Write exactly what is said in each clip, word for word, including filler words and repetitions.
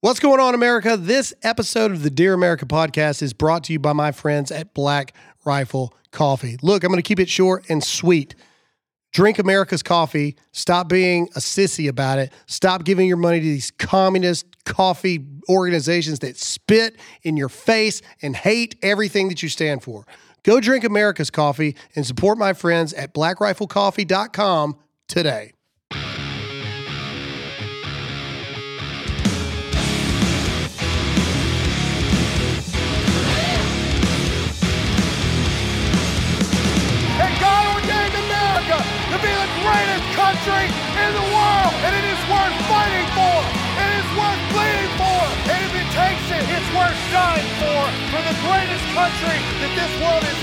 What's going on, America? This episode of the Dear America podcast is brought to you by my friends at Black Rifle Coffee. Look, I'm going to keep it short and sweet. Drink America's coffee. Stop being a sissy about it. Stop giving your money to these communist coffee organizations that spit in your face and hate everything that you stand for. Go drink America's coffee and support my friends at black rifle coffee dot com today. Greatest country in the world, and it is worth fighting for, it is worth bleeding for, and if it takes it, it's worth dying for, for the greatest country that this world has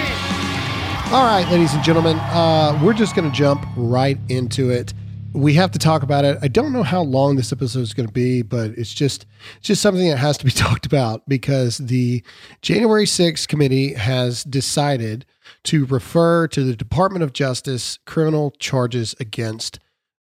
ever seen. All right, ladies and gentlemen, uh, we're just going to jump right into it. We have to talk about it. I don't know how long this episode is going to be, but it's just, it's just something that has to be talked about because the January sixth committee has decided to refer to the Department of Justice criminal charges against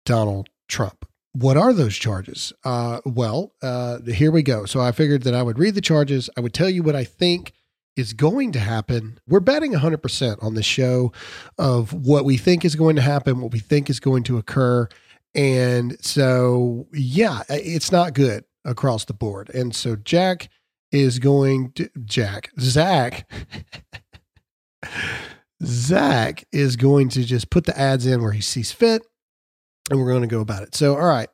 Donald Trump. What are those charges? Uh, well, uh, here we go. So I figured that I would read the charges. I would tell you what I think is going to happen. We're betting one hundred percent on this show of what we think is going to happen, what we think is going to occur. And so, yeah, it's not good across the board. And so Jack is going to, Jack, Zach... Zach is going to just put the ads in where he sees fit, and we're going to go about it. So, all right.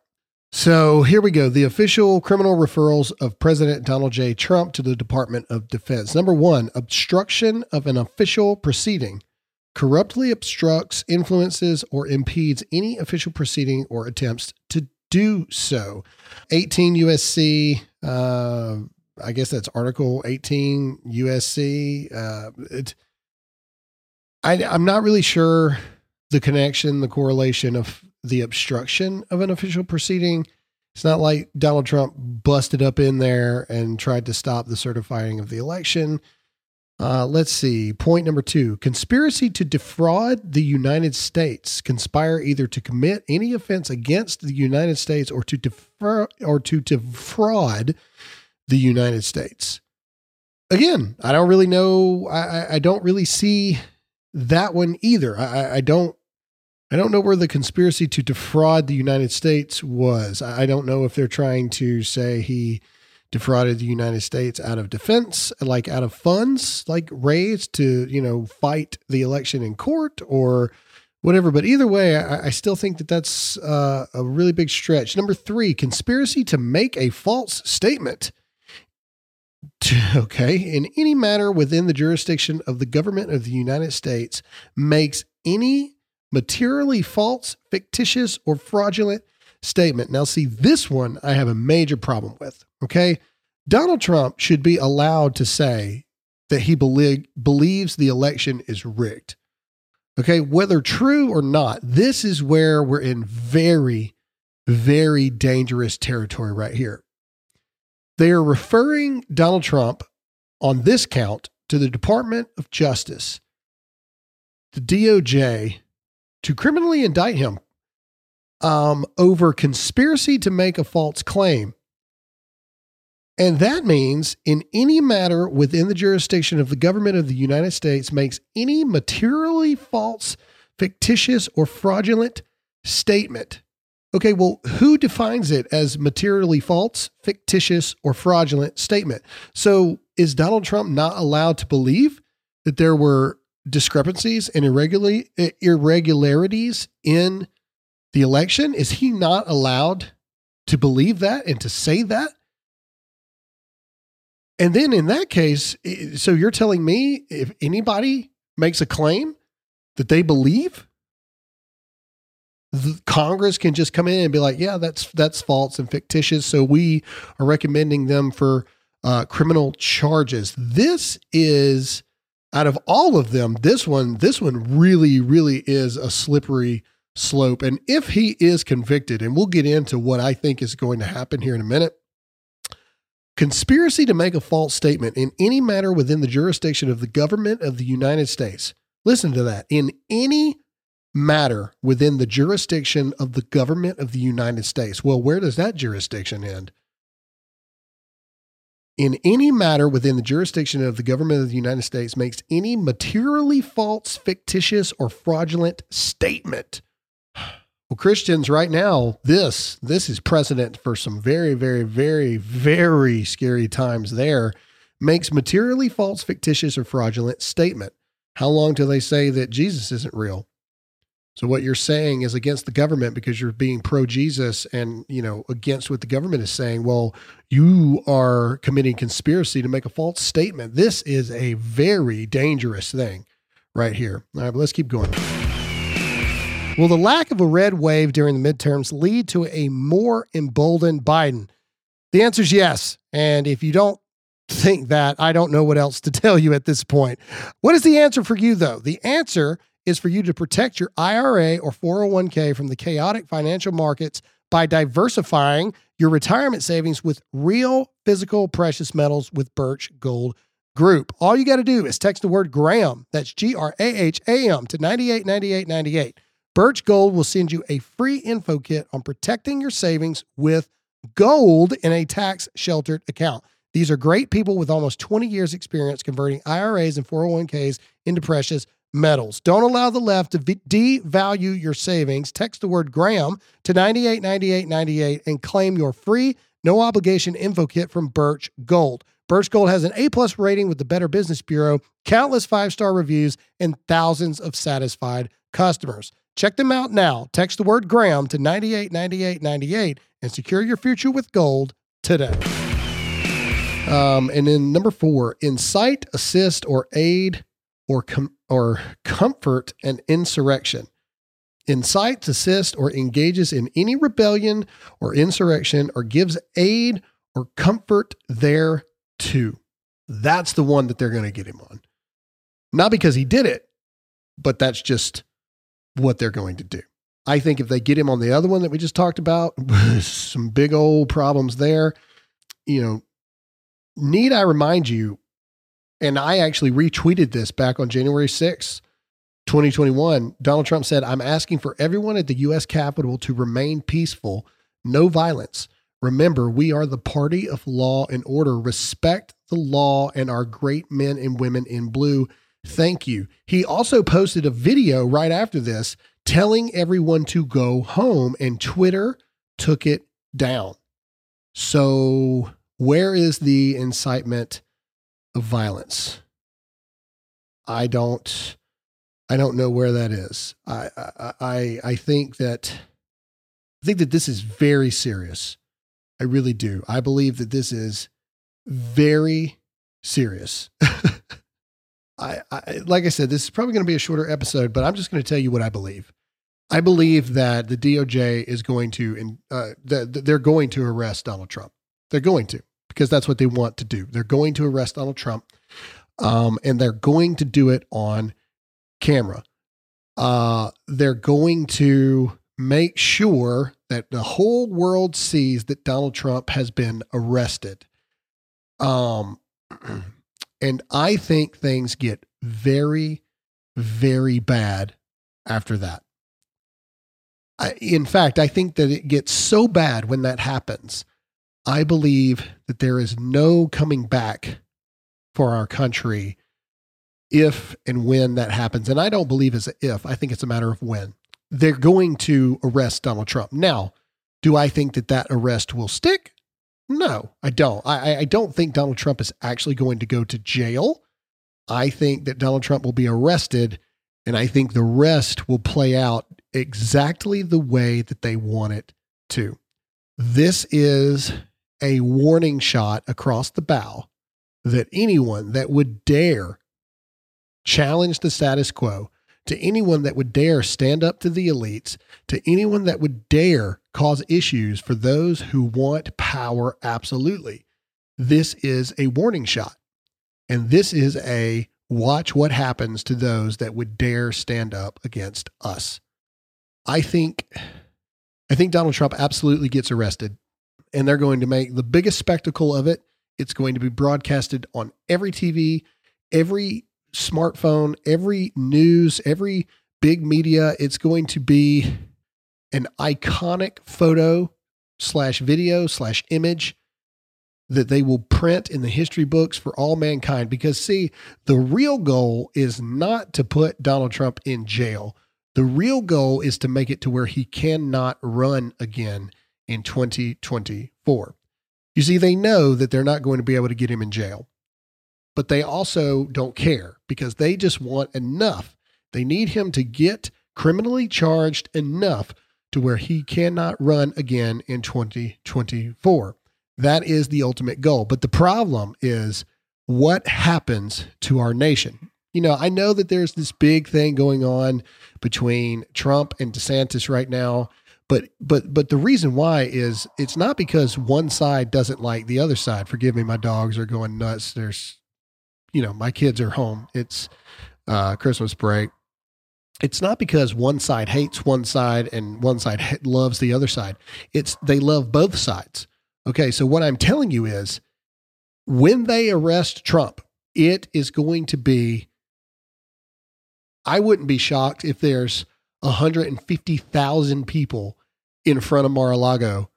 So here we go. The official criminal referrals of President Donald J. Trump to the Department of Defense. Number one, obstruction of an official proceeding. Corruptly obstructs, influences, or impedes any official proceeding or attempts to do so. eighteen U S C, uh, I guess that's Article eighteen U S C. Uh, it's, I, I'm not really sure the connection, the correlation of the obstruction of an official proceeding. It's not like Donald Trump busted up in there and tried to stop the certifying of the election. Uh, let's see. Point number two, conspiracy to defraud the United States, conspire either to commit any offense against the United States or to defer or to defraud the United States. Again, I don't really know. I, I don't really see that one either. I, I don't, I don't know where the conspiracy to defraud the United States was. I don't know if they're trying to say he defrauded the United States out of defense, like out of funds, like raised to, you know, fight the election in court or whatever. But either way, I, I still think that that's uh, a really big stretch. Number three, conspiracy to make a false statement. Okay. In any matter within the jurisdiction of the government of the United States makes any materially false, fictitious, or fraudulent statement. Now, see, this one I have a major problem with. Okay. Donald Trump should be allowed to say that he belie- believes the election is rigged. Okay. Whether true or not, this is where we're in very, very dangerous territory right here. They are referring Donald Trump on this count to the Department of Justice, the D O J, to criminally indict him um, over conspiracy to make a false claim. And that means in any matter within the jurisdiction of the government of the United States makes any materially false, fictitious, or fraudulent statement. Okay, well, who defines it as materially false, fictitious, or fraudulent statement? So is Donald Trump not allowed to believe that there were discrepancies and irregularities in the election? Is he not allowed to believe that and to say that? And then in that case, so you're telling me if anybody makes a claim that they believe, the Congress can just come in and be like, yeah, that's, that's false and fictitious. So we are recommending them for uh, criminal charges. This is out of all of them. This one, this one really, really is a slippery slope. And if he is convicted, and we'll get into what I think is going to happen here in a minute, conspiracy to make a false statement in any matter within the jurisdiction of the government of the United States. Listen to that. In any matter within the jurisdiction of the government of the United States. Well, where does that jurisdiction end? In any matter within the jurisdiction of the government of the United States makes any materially false, fictitious, or fraudulent statement. Well, Christians, right now, this, this is precedent for some very, very, very, very scary times there. Makes materially false, fictitious, or fraudulent statement. How long till they say that Jesus isn't real? So what you're saying is against the government because you're being pro-Jesus and, you know, against what the government is saying. Well, you are committing conspiracy to make a false statement. This is a very dangerous thing right here. All right, but let's keep going. Will the lack of a red wave during the midterms lead to a more emboldened Biden? The answer is yes. And if you don't think that, I don't know what else to tell you at this point. What is the answer for you, though? The answer is for you to protect your I R A or four oh one k from the chaotic financial markets by diversifying your retirement savings with real physical precious metals with Birch Gold Group. All you got to do is text the word Graham, that's G R A H A M, to nine eight nine eight nine eight. Birch Gold will send you a free info kit on protecting your savings with gold in a tax-sheltered account. These are great people with almost twenty years experience converting I R As and four oh one k's into precious metals. Don't allow the left to devalue your savings. Text the word Graham to nine eight nine eight nine eight and claim your free, no obligation info kit from Birch Gold. Birch Gold has an A plus rating with the Better Business Bureau, countless five-star reviews, and thousands of satisfied customers. Check them out now. Text the word Graham to nine eight nine eight nine eight and secure your future with gold today. Um, and then number four, incite, assist, or aid, or com- or comfort an insurrection. Incites, assists, or engages in any rebellion or insurrection, or gives aid or comfort thereto. That's the one that they're going to get him on. Not because he did it, but that's just what they're going to do. I think if they get him on the other one that we just talked about, some big old problems there, you know. Need I remind you, and I actually retweeted this back on January sixth, twenty twenty-one, Donald Trump said, "I'm asking for everyone at the U S Capitol to remain peaceful, no violence. Remember, we are the party of law and order. Respect the law and our great men and women in blue. Thank you." He also posted a video right after this telling everyone to go home, and Twitter took it down. So where is the incitement of violence? I don't, I don't know where that is. I, I, I, I think that, I think that this is very serious. I really do. I believe that this is very serious. I, I, like I said, this is probably going to be a shorter episode, but I'm just going to tell you what I believe. I believe that the D O J is going to, uh, that they're going to arrest Donald Trump. They're going to. Because that's what they want to do. They're going to arrest Donald Trump, um, and they're going to do it on camera. Uh, they're going to make sure that the whole world sees that Donald Trump has been arrested. Um, and I think things get very, very bad after that. I, in fact, I think that it gets so bad when that happens. I believe that there is no coming back for our country if and when that happens. And I don't believe it's an if. I think it's a matter of when. They're going to arrest Donald Trump. Now, do I think that that arrest will stick? No, I don't. I, I don't think Donald Trump is actually going to go to jail. I think that Donald Trump will be arrested, and I think the rest will play out exactly the way that they want it to. This is a warning shot across the bow that anyone that would dare challenge the status quo, to anyone that would dare stand up to the elites, to anyone that would dare cause issues for those who want power absolutely. This is a warning shot. And this is a watch what happens to those that would dare stand up against us. I think I think Donald Trump absolutely gets arrested, and they're going to make the biggest spectacle of it. It's going to be broadcasted on every T V, every smartphone, every news, every big media. It's going to be an iconic photo slash video slash image that they will print in the history books for all mankind. Because see, the real goal is not to put Donald Trump in jail. The real goal is to make it to where he cannot run again in twenty twenty-four. You see, they know that they're not going to be able to get him in jail, but they also don't care because they just want enough. They need him to get criminally charged enough to where he cannot run again in twenty twenty-four. That is the ultimate goal. But the problem is what happens to our nation. You know, I know that there's this big thing going on between Trump and DeSantis right now, but but but the reason why is it's not because one side doesn't like the other side. Forgive me, my dogs are going nuts. There's, you know, my kids are home. It's uh, Christmas break. It's not because one side hates one side and one side ha- loves the other side. It's they love both sides. Okay, so what I'm telling you is when they arrest Trump, it is going to be, I wouldn't be shocked if there's one hundred fifty thousand people in front of Mar-a-Lago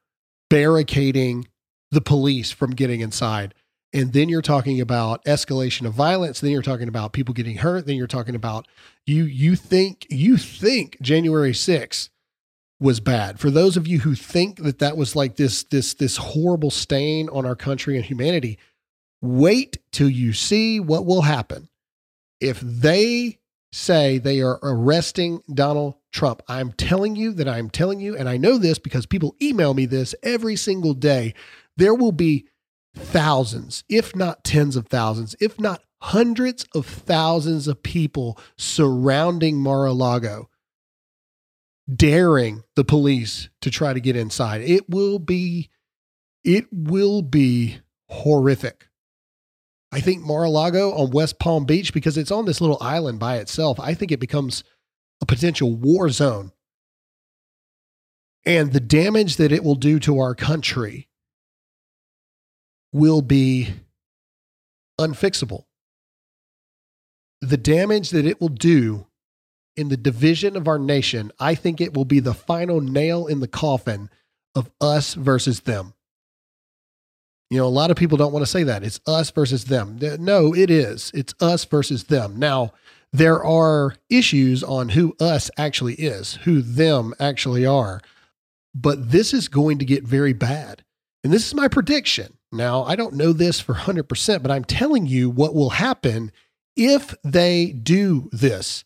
barricading the police from getting inside. And then you're talking about escalation of violence. Then you're talking about people getting hurt. Then you're talking about you, you think, you think January sixth was bad. For those of you who think that that was like this, this, this horrible stain on our country and humanity, wait till you see what will happen. If they say they are arresting Donald Trump, I'm telling you that I'm telling you, and I know this because people email me this every single day, there will be thousands, if not tens of thousands, if not hundreds of thousands of people surrounding Mar-a-Lago, daring the police to try to get inside. It will be, it will be horrific. I think Mar-a-Lago on West Palm Beach, because it's on this little island by itself, I think it becomes a potential war zone. And the damage that it will do to our country will be unfixable. The damage that it will do in the division of our nation, I think it will be the final nail in the coffin of us versus them. You know, a lot of people don't want to say that. It's us versus them. No, it is. It's us versus them. Now, there are issues on who us actually is, who them actually are. But this is going to get very bad. And this is my prediction. Now, I don't know this for one hundred percent, but I'm telling you what will happen if they do this.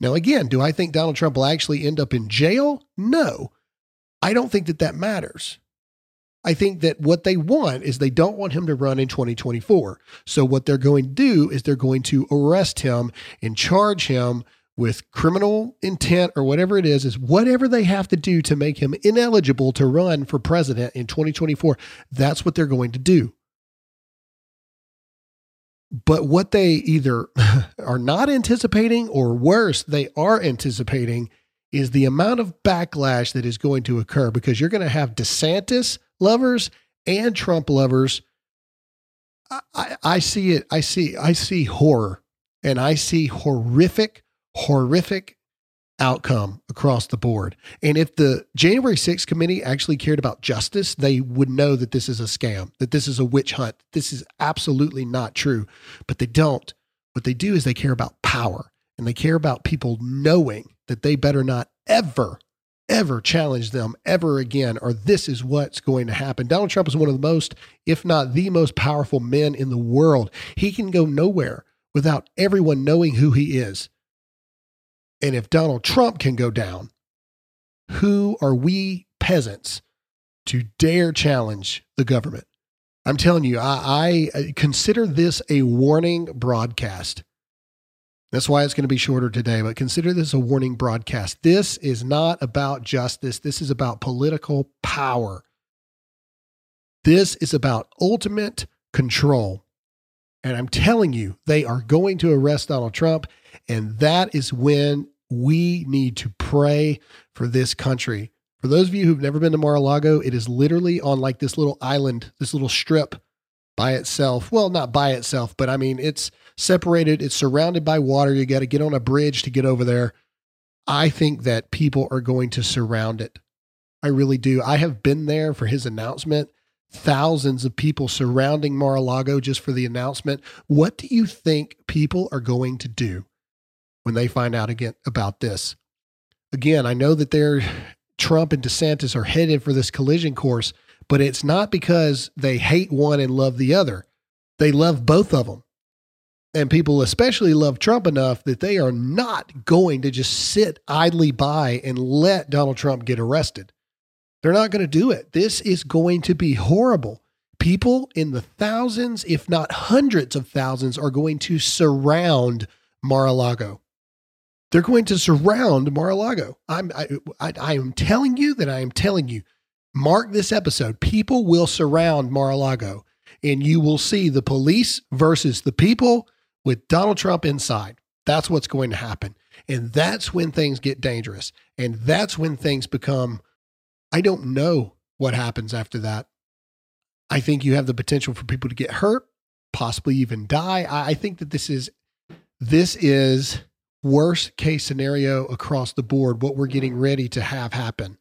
Now, again, do I think Donald Trump will actually end up in jail? No, I don't think that that matters. I think that what they want is they don't want him to run in twenty twenty-four. So what they're going to do is they're going to arrest him and charge him with criminal intent or whatever it is, is whatever they have to do to make him ineligible to run for president in twenty twenty-four. That's what they're going to do. But what they either are not anticipating or worse, they are anticipating is the amount of backlash that is going to occur because you're going to have DeSantis lovers and Trump lovers. I, I, I see it. I see, I see horror and I see horrific, horrific outcome across the board. And if the January sixth committee actually cared about justice, they would know that this is a scam, that this is a witch hunt. This is absolutely not true, but they don't. What they do is they care about power and they care about people knowing that they better not ever, ever challenge them ever again, or this is what's going to happen. Donald Trump is one of the most, if not the most powerful men in the world. He can go nowhere without everyone knowing who he is. And if Donald Trump can go down, who are we peasants to dare challenge the government? I'm telling you, I, I consider this a warning broadcast. That's why it's going to be shorter today, but consider this a warning broadcast. This is not about justice. This is about political power. This is about ultimate control. And I'm telling you, they are going to arrest Donald Trump. And that is when we need to pray for this country. For those of you who've never been to Mar-a-Lago, it is literally on like this little island, this little strip by itself. Well, not by itself, but I mean, it's separated. It's surrounded by water. You got to get on a bridge to get over there. I think that people are going to surround it. I really do. I have been there for his announcement. Thousands of people surrounding Mar-a-Lago just for the announcement. What do you think people are going to do when they find out again about this? Again, I know that they're, Trump and DeSantis are headed for this collision course, but it's not because they hate one and love the other. They love both of them. And people especially love Trump enough that they are not going to just sit idly by and let Donald Trump get arrested. They're not going to do it. This is going to be horrible. People in the thousands, if not hundreds of thousands, are going to surround Mar-a-Lago. They're going to surround Mar-a-Lago. I'm, I, I, I am telling you that I am telling you, mark this episode, people will surround Mar-a-Lago, and you will see the police versus the people with Donald Trump inside. That's what's going to happen. And that's when things get dangerous. And that's when things become, I don't know what happens after that. I think you have the potential for people to get hurt, possibly even die. I, I think that this is, this is worst case scenario across the board, what we're getting ready to have happen.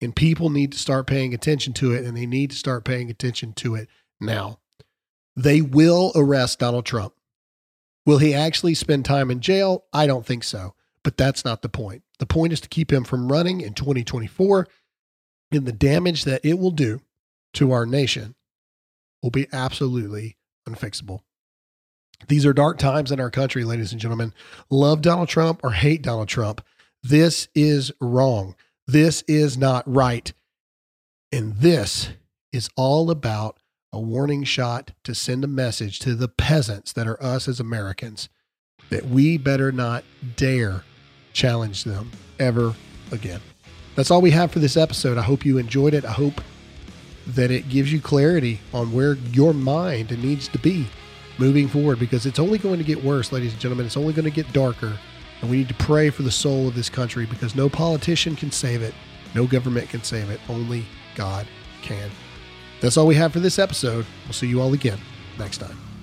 And people need to start paying attention to it, and they need to start paying attention to it now. They will arrest Donald Trump. Will he actually spend time in jail? I don't think so, but that's not the point. The point is to keep him from running in twenty twenty-four, and the damage that it will do to our nation will be absolutely unfixable. These are dark times in our country, ladies and gentlemen. Love Donald Trump or hate Donald Trump, this is wrong. This is not right. And this is all about a warning shot to send a message to the peasants that are us as Americans that we better not dare challenge them ever again. That's all we have for this episode. I hope you enjoyed it. I hope that it gives you clarity on where your mind needs to be moving forward, because it's only going to get worse, ladies and gentlemen. It's only going to get darker, and we need to pray for the soul of this country, because no politician can save it. No government can save it. Only God can. That's all we have for this episode. We'll see you all again next time.